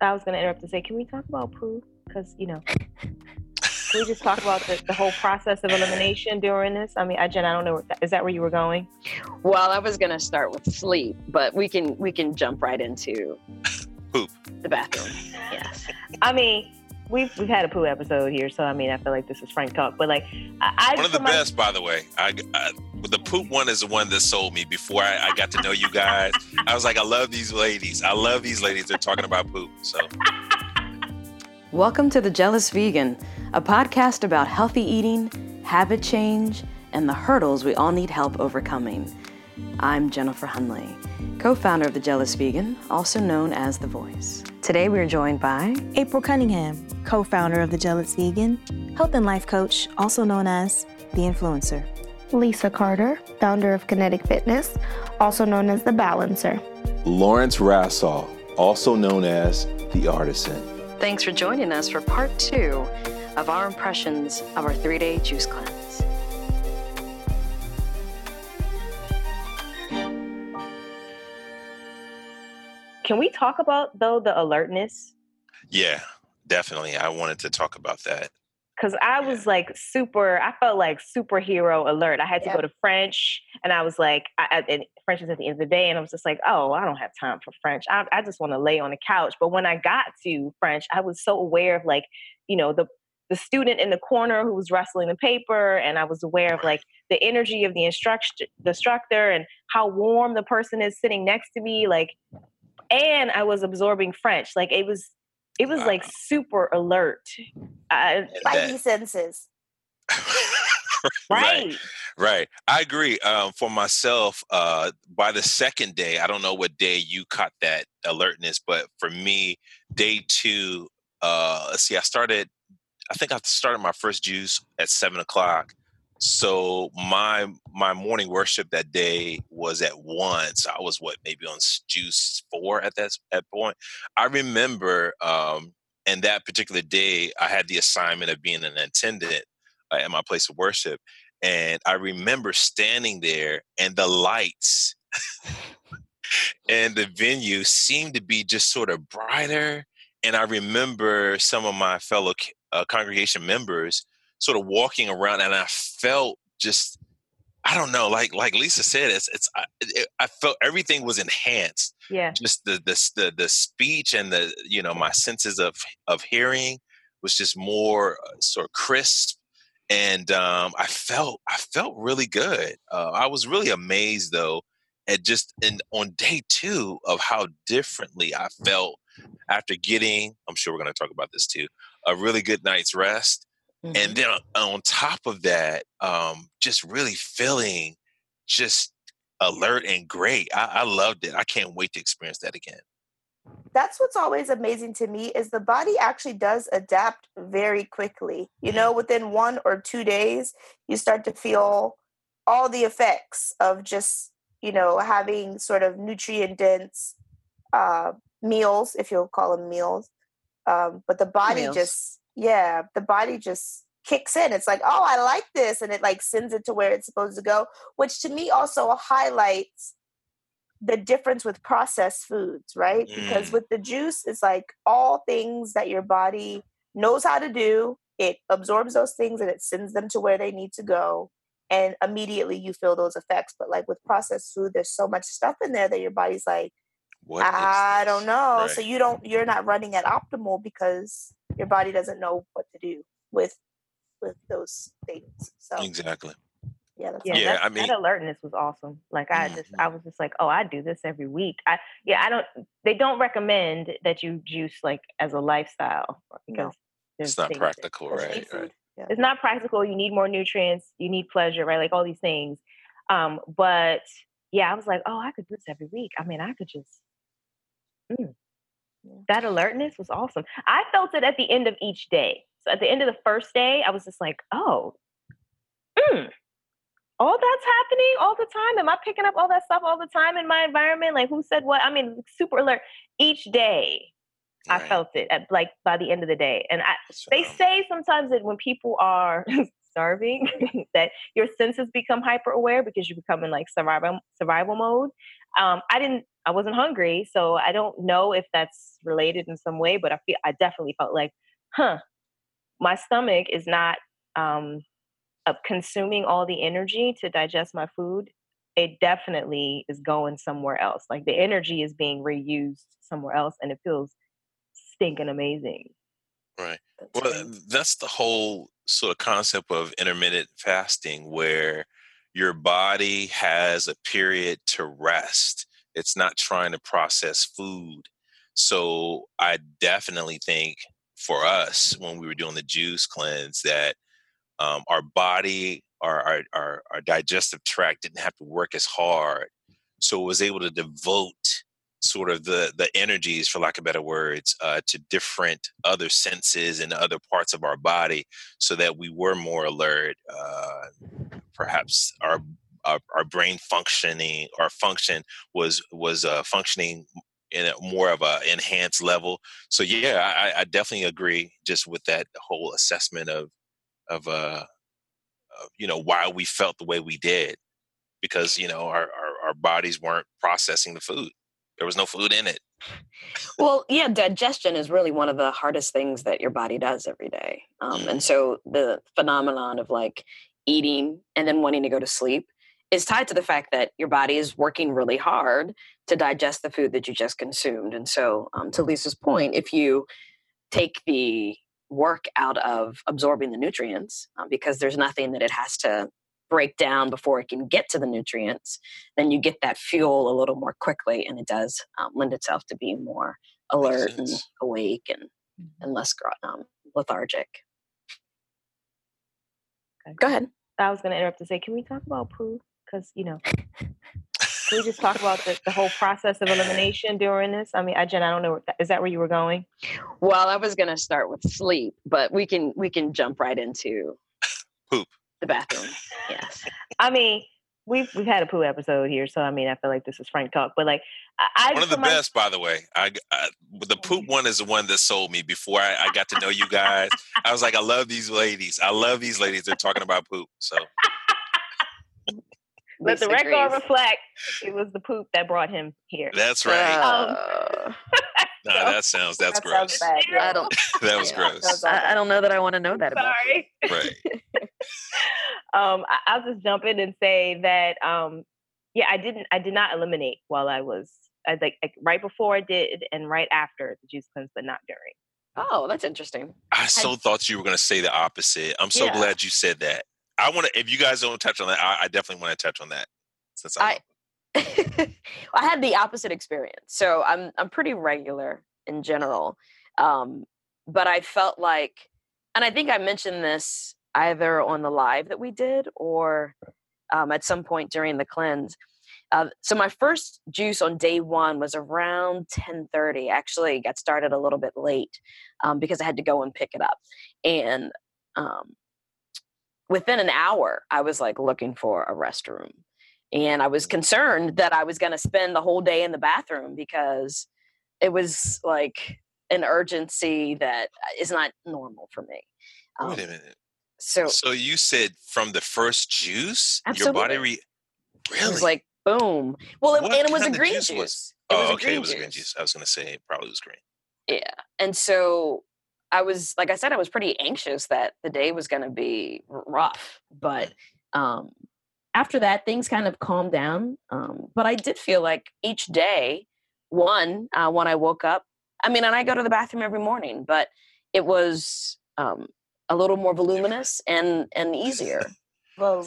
I was going to interrupt and say, can we talk about poo? Because, you know, we just talk about the whole process of elimination during this. I mean, Jen, I don't know. Is that where you were going? Well, I was going to start with sleep, but we can jump right into poop. The bathroom. Yes. I mean, we've had a poo episode here, so I mean, I feel like this is frank talk. But like, one of the best, by the way. The poop one is the one that sold me before I got to know you guys. I was like, I love these ladies. I love these ladies. They're talking about poop. So. Welcome to The Jealous Vegan, a podcast about healthy eating, habit change, and the hurdles we all need help overcoming. I'm Jennifer Hundley, co-founder of The Jealous Vegan, also known as The Voice. Today we are joined by April Cunningham, co-founder of The Jealous Vegan, health and life coach, also known as The Influencer. Lisa Carter, founder of Kinetic Fitness, also known as The Balancer. Lawrence Rassall, also known as The Artisan. Thanks for joining us for part 2 of our impressions of our 3-day juice cleanse. Can we talk about, though, the alertness? Yeah, definitely. I wanted to talk about that. Because I was like I felt like superhero alert. I had to go to French, and I was like, and French is at the end of the day, and I was just like, oh, I don't have time for French. I just want to lay on the couch. But when I got to French, I was so aware of like, you know, the student in the corner who was wrestling the paper, and I was aware of like the energy of the instructor and how warm the person is sitting next to me. Like, and I was absorbing French. Like it was wow. Like super alert. Spidey senses. Right. I agree. For myself, by the second day, I don't know what day you caught that alertness, but for me, day 2, I started my first juice at 7:00. So my morning worship that day was at 1:00. So I was maybe on juice 4 at that point. I remember, and that particular day, I had the assignment of being an attendant at my place of worship. And I remember standing there, and the lights and the venue seemed to be just sort of brighter. And I remember some of my fellow congregation members sort of walking around, and I felt just, I don't know, like Lisa said, I felt everything was enhanced. Yeah. Just the speech and the, you know, my senses of hearing was just more sort of crisp. And I felt really good. I was really amazed, though, at on day 2 of how differently I felt after getting, I'm sure we're going to talk about this too, a really good night's rest. Mm-hmm. And then on top of that, just really feeling just alert and great. I loved it. I can't wait to experience that again. That's what's always amazing to me is the body actually does adapt very quickly. You know, within 1 or 2 days, you start to feel all the effects of just, you know, having sort of nutrient-dense meals, if you'll call them meals. But the body just kicks in. It's like, oh, I like this. And it like sends it to where it's supposed to go, which to me also highlights the difference with processed foods, right? Mm. Because with the juice, it's like all things that your body knows how to do, it absorbs those things and it sends them to where they need to go. And immediately you feel those effects. But like with processed food, there's so much stuff in there that your body's like, what I don't know. Right. So you're not running at optimal because your body doesn't know what to do with those things. So exactly. Yeah, I mean, that alertness was awesome. Like I was just like, oh, I do this every week. They don't recommend that you juice like as a lifestyle because it's not practical, right? Yeah. It's not practical. You need more nutrients. You need pleasure, right? Like all these things. But yeah, I was like, oh, I could do this every week. I mean, I could just. That alertness was awesome. I felt it at the end of each day. So at the end of the first day, I was just like, oh. All that's happening all the time? Am I picking up all that stuff all the time in my environment? Like, who said what? I mean, super alert. Each day, right. I felt it by the end of the day. And they say sometimes that when people are starving, that your senses become hyper aware because you become in like survival mode. I didn't I wasn't hungry. So I don't know if that's related in some way, but I definitely felt like, my stomach is not consuming all the energy to digest my food. It definitely is going somewhere else. Like the energy is being reused somewhere else, and it feels stinking amazing. Right. Well, that's the whole sort of concept of intermittent fasting, where your body has a period to rest. It's not trying to process food. So I definitely think for us, when we were doing the juice cleanse, that our body, our digestive tract didn't have to work as hard. So it was able to devote sort of the energies, for lack of better words, to different other senses and other parts of our body, so that we were more alert. Perhaps our brain functioning, our function was functioning in a more of a enhanced level. So yeah, I definitely agree just with that whole assessment of why we felt the way we did, because, you know, our bodies weren't processing the food. There was no food in it. Well, yeah, digestion is really one of the hardest things that your body does every day. And so the phenomenon of like eating and then wanting to go to sleep is tied to the fact that your body is working really hard to digest the food that you just consumed. And so to Lisa's point, if you take the work out of absorbing the nutrients, because there's nothing that it has to break down before it can get to the nutrients, then you get that fuel a little more quickly, and it does lend itself to being more alert and awake and less lethargic. Okay. Go ahead. I was going to interrupt to say, can we talk about poo? Because, you know, can we just talk about the whole process of elimination during this? I mean, Jen, I don't know. Is that where you were going? Well, I was going to start with sleep, but we can jump right into poop. The bathroom. Yes. I mean, we've had a poo episode here, so I mean, I feel like this is frank talk, but like I one of the best, by the way. I the poop one is the one that sold me before I got to know you guys. I was like, I love these ladies. They're talking about poop. So let the record reflect, it was the poop that brought him here. That's right. No, that's gross. I don't. That was gross. I don't know that I want to know that about. Sorry. Right. I'll just jump in and say that, I did not eliminate while I was right before I did and right after the juice cleanse, but not during. Oh, that's interesting. I thought you were going to say the opposite. I'm so glad you said that. I want to, if you guys don't touch on that, I definitely want to touch on that, since I had the opposite experience. So I'm pretty regular in general. But I felt like, and I think I mentioned this either on the live that we did or at some point during the cleanse. So my first juice on day one was around 10:30. Actually got started a little bit late because I had to go and pick it up. And within an hour, I was like looking for a restroom. And I was concerned that I was going to spend the whole day in the bathroom, because it was like an urgency that is not normal for me. Wait a minute. So you said from the first juice, absolutely. Your body really? It was like, boom. Well, it was a green juice. It was a green juice. I was going to say it probably was green. Yeah. And so I was, like I said, I was pretty anxious that the day was going to be rough. But after that, things kind of calmed down. But I did feel like each day, when I woke up, I mean, and I go to the bathroom every morning, but it was a little more voluminous and easier. Voluminous.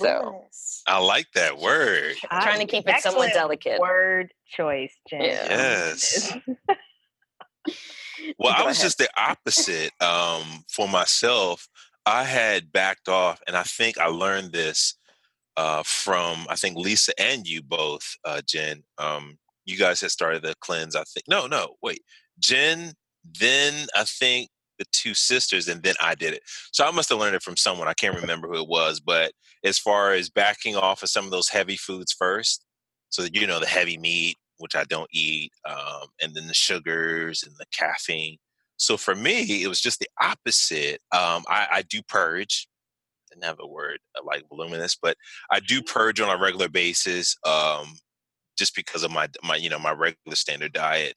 So, I like that word. I'm trying to keep it somewhat delicate. Word choice, Jen. Yeah. Yes. Well, I was just the opposite. For myself, I had backed off, and I think I learned this from, I think, Lisa and you both, Jen. You guys had started the cleanse, I think. No, wait. Jen, then I think the two sisters, and then I did it. So I must have learned it from someone. I can't remember who it was, but as far as backing off of some of those heavy foods first, so that, you know, the heavy meat, which I don't eat, and then the sugars and the caffeine. So for me, it was just the opposite. I do purge. Another word like voluminous, but I do purge on a regular basis. just because of my regular standard diet.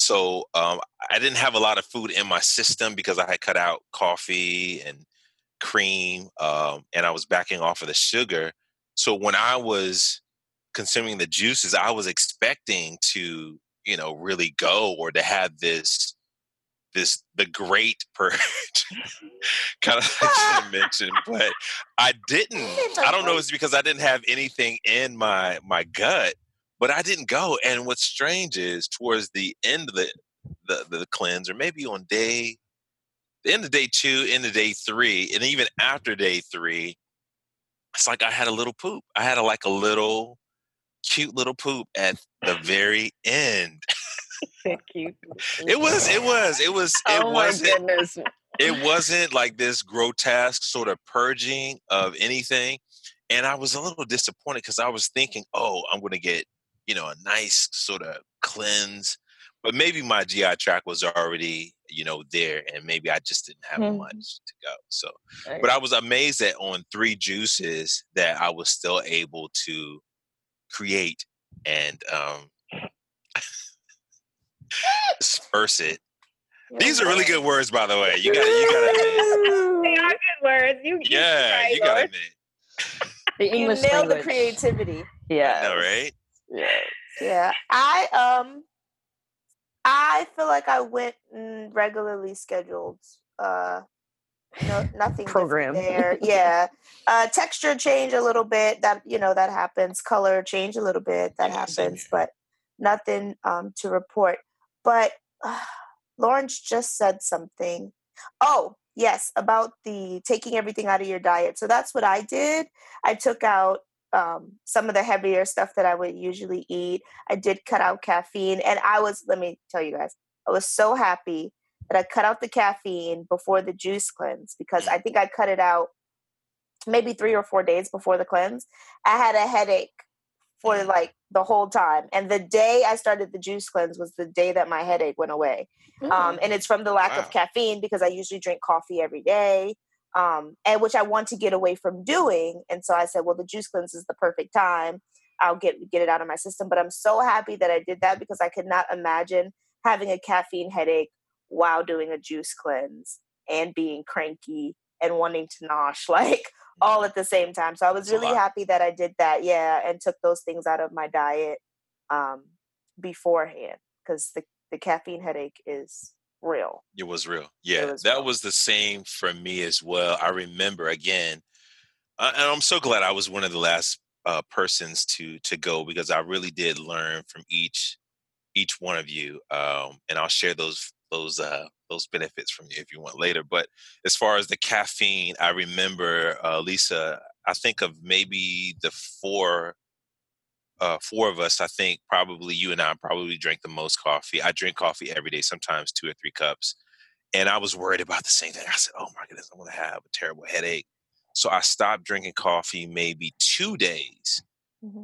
So I didn't have a lot of food in my system because I had cut out coffee and cream, and I was backing off of the sugar. So when I was consuming the juices, I was expecting to, really go, or to have this the great purge kind of like you mentioned, but I didn't. I don't know if it's because I didn't have anything in my gut, but I didn't go. And what's strange is towards the end of the cleanse, or maybe on day 2, end of day 3, and even after day 3, it's like I had a little poop. I had a little cute little poop at the very end. Cute. It wasn't like this grotesque sort of purging of anything. And I was a little disappointed because I was thinking, oh, I'm going to get, a nice sort of cleanse. But maybe my GI tract was already, there, and maybe I just didn't have much to go. So, right. But I was amazed that on 3 juices that I was still able to create and disperse it. These are really good words, by the way. You got it. They are good words. You got it. The English you nailed language. The creativity. Yeah. I know, right? Yeah. Yeah. I feel like I went regularly scheduled. Nothing program there. Yeah. Texture change a little bit. That that happens. Color change a little bit. That happens. But nothing to report. But Lawrence just said something. Oh, yes, about the taking everything out of your diet. So that's what I did. I took out some of the heavier stuff that I would usually eat. I did cut out caffeine. And let me tell you guys, I was so happy that I cut out the caffeine before the juice cleanse, because I think I cut it out maybe 3 or 4 days before the cleanse. I had a headache for like the whole time. And the day I started the juice cleanse was the day that my headache went away. And it's from the lack of caffeine, because I usually drink coffee every day, and which I want to get away from doing. And so I said, well, the juice cleanse is the perfect time. I'll get it out of my system. But I'm so happy that I did that, because I could not imagine having a caffeine headache while doing a juice cleanse and being cranky and wanting to nosh, like, all at the same time. So I was really happy that I did that. Yeah. And took those things out of my diet beforehand, because the caffeine headache is real. It was real. Yeah. That was the same for me as well. I remember again, and I'm so glad I was one of the last persons to go, because I really did learn from each one of you. And I'll share those benefits from you if you want later. But as far as the caffeine, I remember, Lisa, I think of maybe the four of us, I think probably you and I probably drank the most coffee. I drink coffee every day, sometimes 2 or 3 cups. And I was worried about the same thing. I said, oh my goodness, I'm going to have a terrible headache. So I stopped drinking coffee maybe 2 days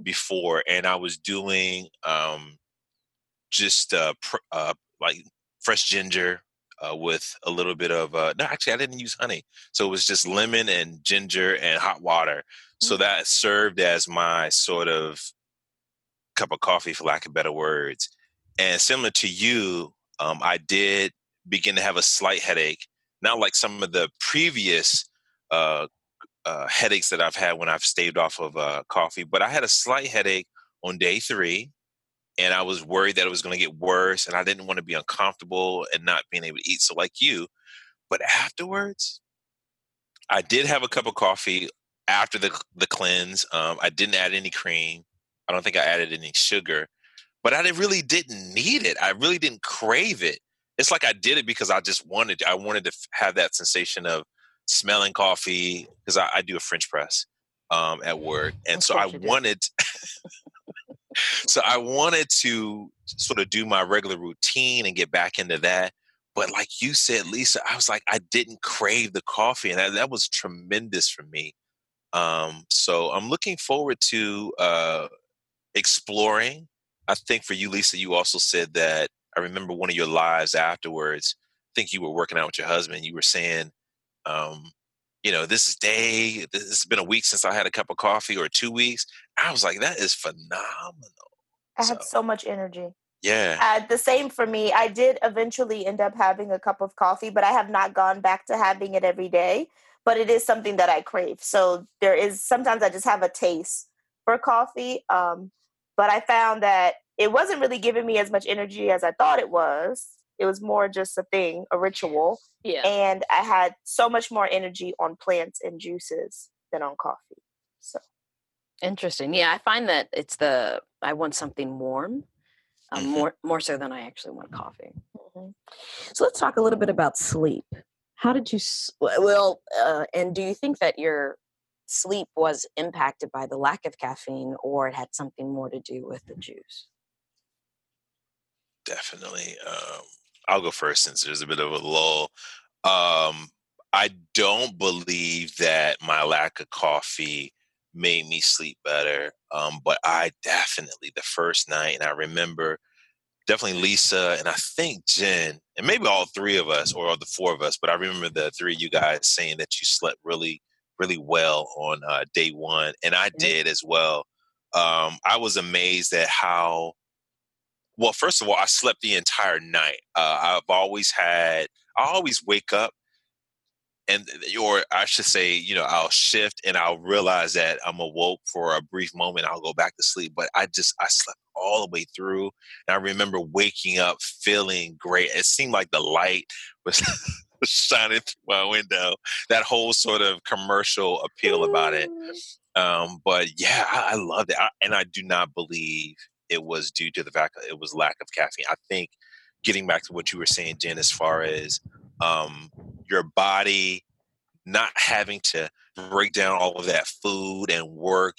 before. And I was doing like fresh ginger with a little bit of, I didn't use honey. So it was just lemon and ginger and hot water. So that served as my sort of cup of coffee, for lack of better words. And similar to you, I did begin to have a slight headache. Not like some of the previous headaches that I've had when I've staved off of coffee, but I had a slight headache on day 3. And I was worried that it was going to get worse, and I didn't want to be uncomfortable and not being able to eat. So like you, but afterwards, I did have a cup of coffee after the cleanse. I didn't add any cream. I don't think I added any sugar, but I really didn't need it. I really didn't crave it. It's like I did it because I just wanted to. I wanted to have that sensation of smelling coffee, because I do a French press at work. And so I wanted... So I wanted to sort of do my regular routine and get back into that. But like you said, Lisa, I was like, I didn't crave the coffee. And that was tremendous for me. So I'm looking forward to exploring. I think for you, Lisa, you also said that, I remember one of your lives afterwards, I think you were working out with your husband. You were saying you know, this has been a week since I had a cup of coffee, or 2 weeks. I was like, that is phenomenal. I had so much energy. Yeah. The same for me. I did eventually end up having a cup of coffee, but I have not gone back to having it every day. But it is something that I crave. So there is, sometimes I just have a taste for coffee. But I found that it wasn't really giving me as much energy as I thought it was. It was more just a thing, a ritual. Yeah. And I had so much more energy on plants and juices than on coffee. So interesting. Yeah, I find that I want something warm, more so than I actually want coffee. Mm-hmm. So let's talk a little bit about sleep. How did you, and do you think that your sleep was impacted by the lack of caffeine, or it had something more to do with the juice? Definitely. I'll go first since there's a bit of a lull. I don't believe that my lack of coffee made me sleep better. But I definitely, the first night, and I remember definitely Lisa and I think Jen, and maybe all three of us or all the four of us, but I remember the three of you guys saying that you slept really, really well on day one. And I did as well. I was amazed at how, well, first of all, I slept the entire night. I always wake up I'll shift and I'll realize that I'm awoke for a brief moment. I'll go back to sleep, but I slept all the way through. And I remember waking up feeling great. It seemed like the light was shining through my window, that whole sort of commercial appeal about it. But yeah, I loved it. And I do not believe it was due to the fact that it was lack of caffeine. I think getting back to what you were saying, Jen, as far as your body not having to break down all of that food and work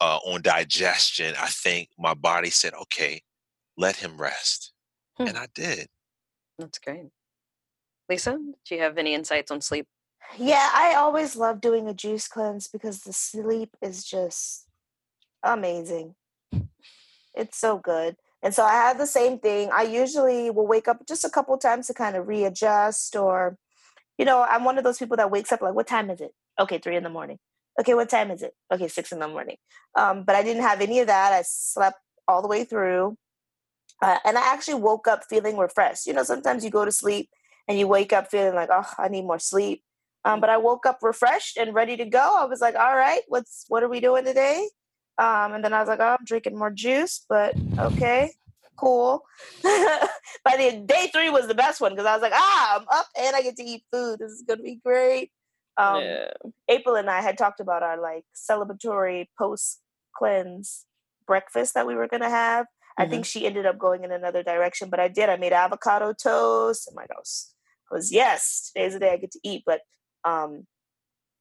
on digestion, I think my body said, okay, let him rest. And I did. That's great. Lisa, do you have any insights on sleep? Yeah, I always love doing a juice cleanse because the sleep is just amazing. It's so good. And so I have the same thing. I usually will wake up just a couple of times to kind of readjust, or, you know, I'm one of those people that wakes up like, what time is it? Okay, 3 a.m. Okay, what time is it? Okay, 6 a.m. But I didn't have any of that. I slept all the way through. And I actually woke up feeling refreshed. You know, sometimes you go to sleep and you wake up feeling like, oh, I need more sleep. But I woke up refreshed and ready to go. I was like, all right, what are we doing today? And then I was like, oh, I'm drinking more juice, but okay, cool. But day three was the best one because I was like, I'm up and I get to eat food. This is going to be great. April and I had talked about our like celebratory post-cleanse breakfast that we were going to have. Mm-hmm. I think she ended up going in another direction, but I did. I made avocado toast. And like, I was, yes, today's the day I get to eat, but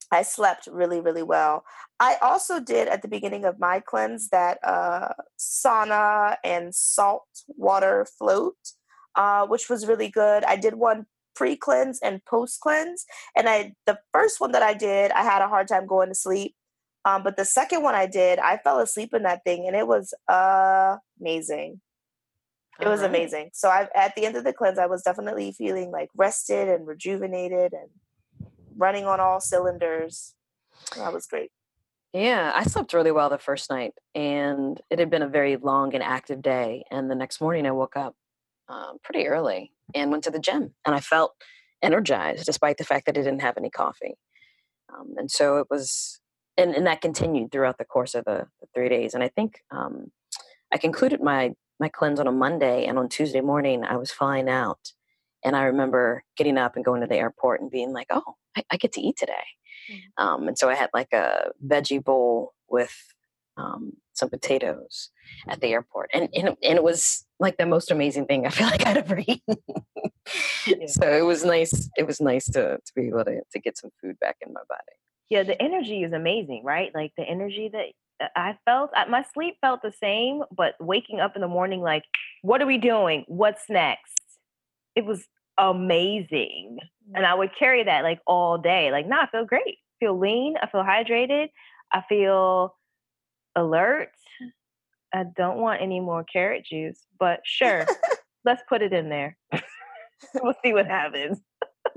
I slept really, really well. I also did at the beginning of my cleanse that sauna and salt water float, which was really good. I did one pre-cleanse and post-cleanse. And the first one that I did, I had a hard time going to sleep. But the second one I did, I fell asleep in that thing and it was amazing. It was amazing. So at the end of the cleanse, I was definitely feeling like rested and rejuvenated and running on all cylinders. That was great. Yeah, I slept really well the first night, and it had been a very long and active day. And the next morning I woke up pretty early and went to the gym, and I felt energized despite the fact that I didn't have any coffee. And so it was, and that continued throughout the course of the 3 days. And I think I concluded my cleanse on a Monday, and on Tuesday morning I was flying out. And I remember getting up and going to the airport and being like, oh, I get to eat today. And so I had like a veggie bowl with some potatoes at the airport. And it was like the most amazing thing I feel like I'd ever eaten. So it was nice. It was nice to be able to get some food back in my body. Yeah, the energy is amazing, right? Like the energy that I felt, my sleep felt the same, but waking up in the morning, like, what are we doing? What's next? It was amazing. And I would carry that like all day. Like, I feel great. I feel lean. I feel hydrated. I feel alert. I don't want any more carrot juice, but sure. Let's put it in there. We'll see what happens.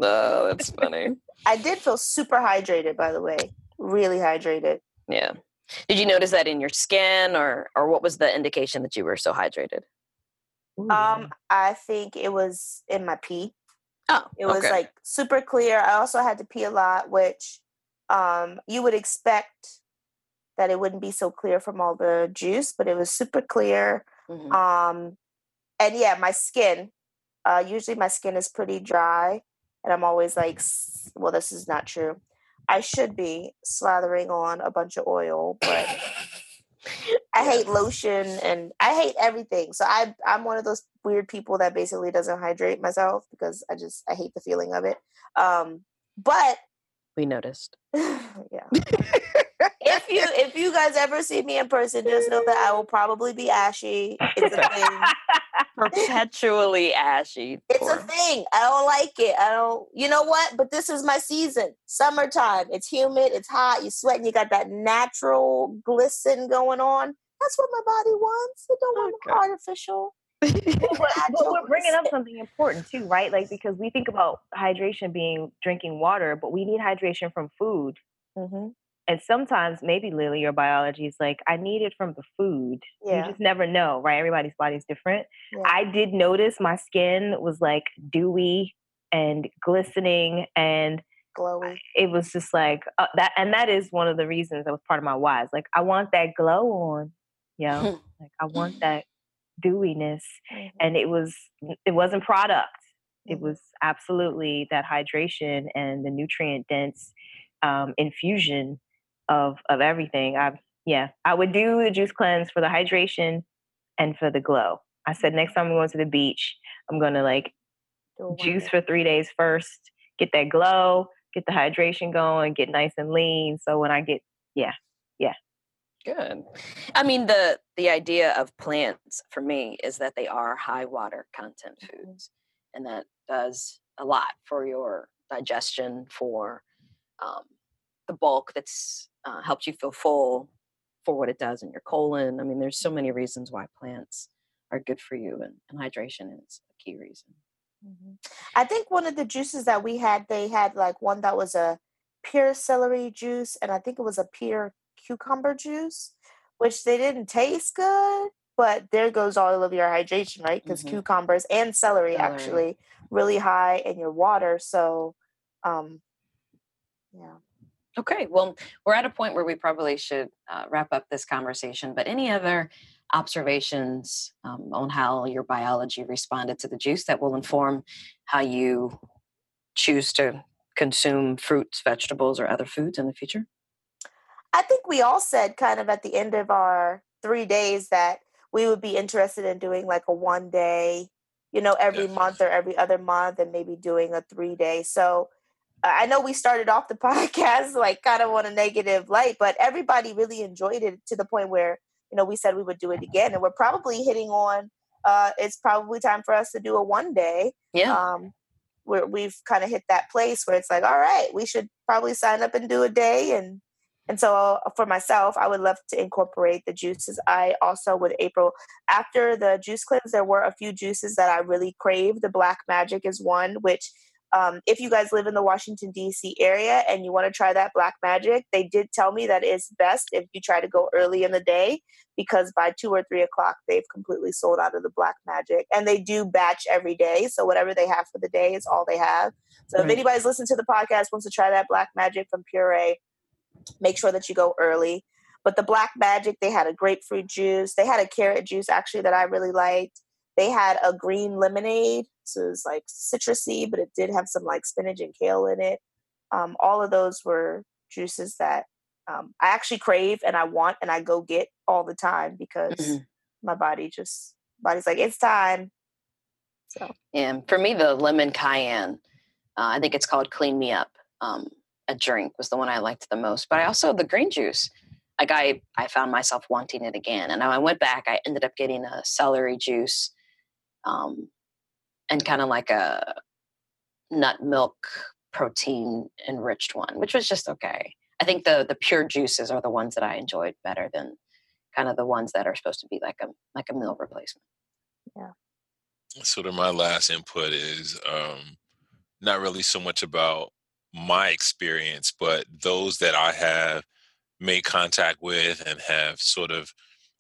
No, that's funny. I did feel super hydrated, by the way. Really hydrated. Yeah. Did you notice that in your skin, or what was the indication that you were so hydrated? I think it was in my pee. Oh, it was okay. Like super clear. I also had to pee a lot, which you would expect that it wouldn't be so clear from all the juice, but it was super clear. Mm-hmm. And yeah, my skin, usually my skin is pretty dry and I'm always like, well, this is not true. I should be slathering on a bunch of oil, but I hate lotion and I hate everything. So I'm one of those weird people that basically doesn't hydrate myself because I hate the feeling of it. But we noticed. Yeah. If you guys ever see me in person, just know that I will probably be ashy. It's a thing. Perpetually ashy. It's a thing. I don't like it. You know what? But this is my season. Summertime. It's humid. It's hot. You sweat and you got that natural glisten going on. That's what my body wants. It don't want no artificial. But we're bringing up something important too, right? Like, because we think about hydration being drinking water, but we need hydration from food. Mm-hmm. And sometimes maybe, Lily, your biology is like, I need it from the food. Yeah. You just never know, right? Everybody's body's different. Yeah. I did notice my skin was like dewy and glistening and glowy. It was just like that. And that is one of the reasons that was part of my why. Like, I want that glow on, like I want that dewiness. Mm-hmm. And it wasn't product. Mm-hmm. It was absolutely that hydration and the nutrient dense infusion of everything. I would do the juice cleanse for the hydration and for the glow. I said, next time I'm going to the beach, I'm going to like juice for 3 days first, get that glow, get the hydration going, get nice and lean. So when I get, Good. I mean, the idea of plants for me is that they are high water content foods. And that does a lot for your digestion, for the bulk that's helps you feel full, for what it does in your colon. I mean, there's so many reasons why plants are good for you, and hydration is a key reason. Mm-hmm. I think one of the juices that we had, they had like one that was a pure celery juice, and I think it was a pure cucumber juice, which they didn't taste good, but there goes all of your hydration, right? Because mm-hmm. cucumbers and celery actually really high in your water. So, yeah. Okay. Well, we're at a point where we probably should wrap up this conversation, but any other observations on how your biology responded to the juice that will inform how you choose to consume fruits, vegetables, or other foods in the future? I think we all said kind of at the end of our 3 days that we would be interested in doing like a 1 day, every month or every other month, and maybe doing a 3 day. So I know we started off the podcast like kind of on a negative light, but everybody really enjoyed it to the point where, we said we would do it again, and we're probably hitting on, it's probably time for us to do a 1 day. Yeah. Where we've kind of hit that place where it's like, all right, we should probably sign up and do a day. And so for myself, I would love to incorporate the juices. I also, with April, after the juice cleanse, there were a few juices that I really craved. The Black Magic is one, which if you guys live in the Washington, D.C. area and you want to try that Black Magic, they did tell me that it's best if you try to go early in the day, because by 2 or 3 o'clock, they've completely sold out of the Black Magic. And they do batch every day. So whatever they have for the day is all they have. So If anybody's listening to the podcast wants to try that Black Magic from Puree, make sure that you go early. But the Black Magic, they had a grapefruit juice. They had a carrot juice, actually, that I really liked. They had a green lemonade. So it was like citrusy, but it did have some like spinach and kale in it. All of those were juices that I actually crave and I want and I go get all the time, because my body's like, it's time. So yeah, for me, the lemon cayenne, I think it's called Clean Me Up. A drink was the one I liked the most, but I also, the green juice, like I found myself wanting it again. And I went back, I ended up getting a celery juice, and kind of like a nut milk protein enriched one, which was just okay. I think the pure juices are the ones that I enjoyed better than kind of the ones that are supposed to be like a meal replacement. Yeah. So then my last input is, not really so much about my experience, but those that I have made contact with and have sort of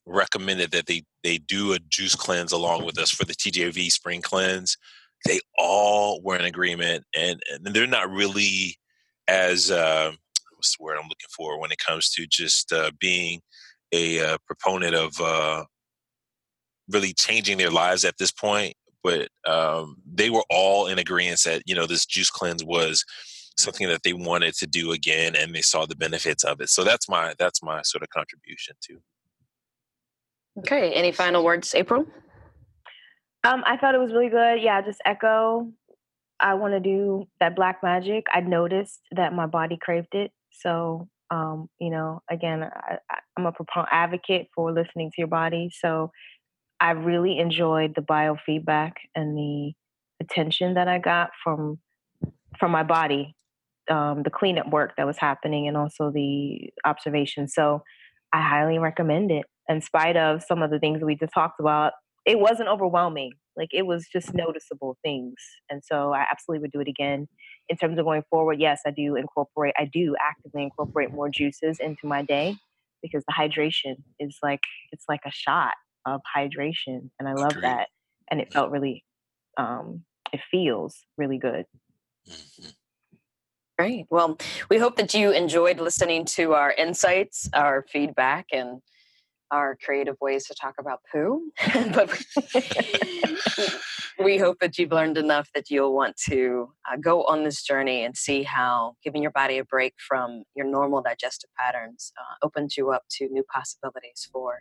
recommended that they do a juice cleanse along with us for the TJV spring cleanse. They all were in agreement, and they're not really as, what's the word I'm looking for when it comes to just being a proponent of really changing their lives at this point. But they were all in agreement that, you know, this juice cleanse was something that they wanted to do again, and they saw the benefits of it. So that's my sort of contribution too. Okay. Any final words, April? I thought it was really good. Yeah, just echo. I want to do that Black Magic. I noticed that my body craved it. So, you know, again, I'm a advocate for listening to your body. So I really enjoyed the biofeedback and the attention that I got from my body, the cleanup work that was happening, and also the observation. So I highly recommend it. In spite of some of the things that we just talked about, it wasn't overwhelming. Like, it was just noticeable things. And so I absolutely would do it again. In terms of going forward, yes, I do actively incorporate more juices into my day, because the hydration is like, it's like a shot of hydration. And I love that. And it felt really, it feels really good. Great. Well, we hope that you enjoyed listening to our insights, our feedback, and our creative ways to talk about poo. But we hope that you've learned enough that you'll want to go on this journey and see how giving your body a break from your normal digestive patterns opens you up to new possibilities for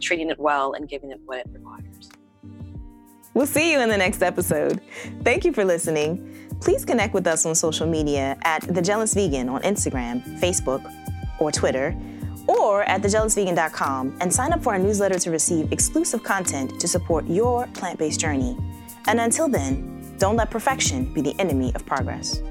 treating it well and giving it what it requires. We'll see you in the next episode. Thank you for listening. Please connect with us on social media at The Jealous Vegan on Instagram, Facebook, or Twitter, or at thejealousvegan.com, and sign up for our newsletter to receive exclusive content to support your plant-based journey. And until then, don't let perfection be the enemy of progress.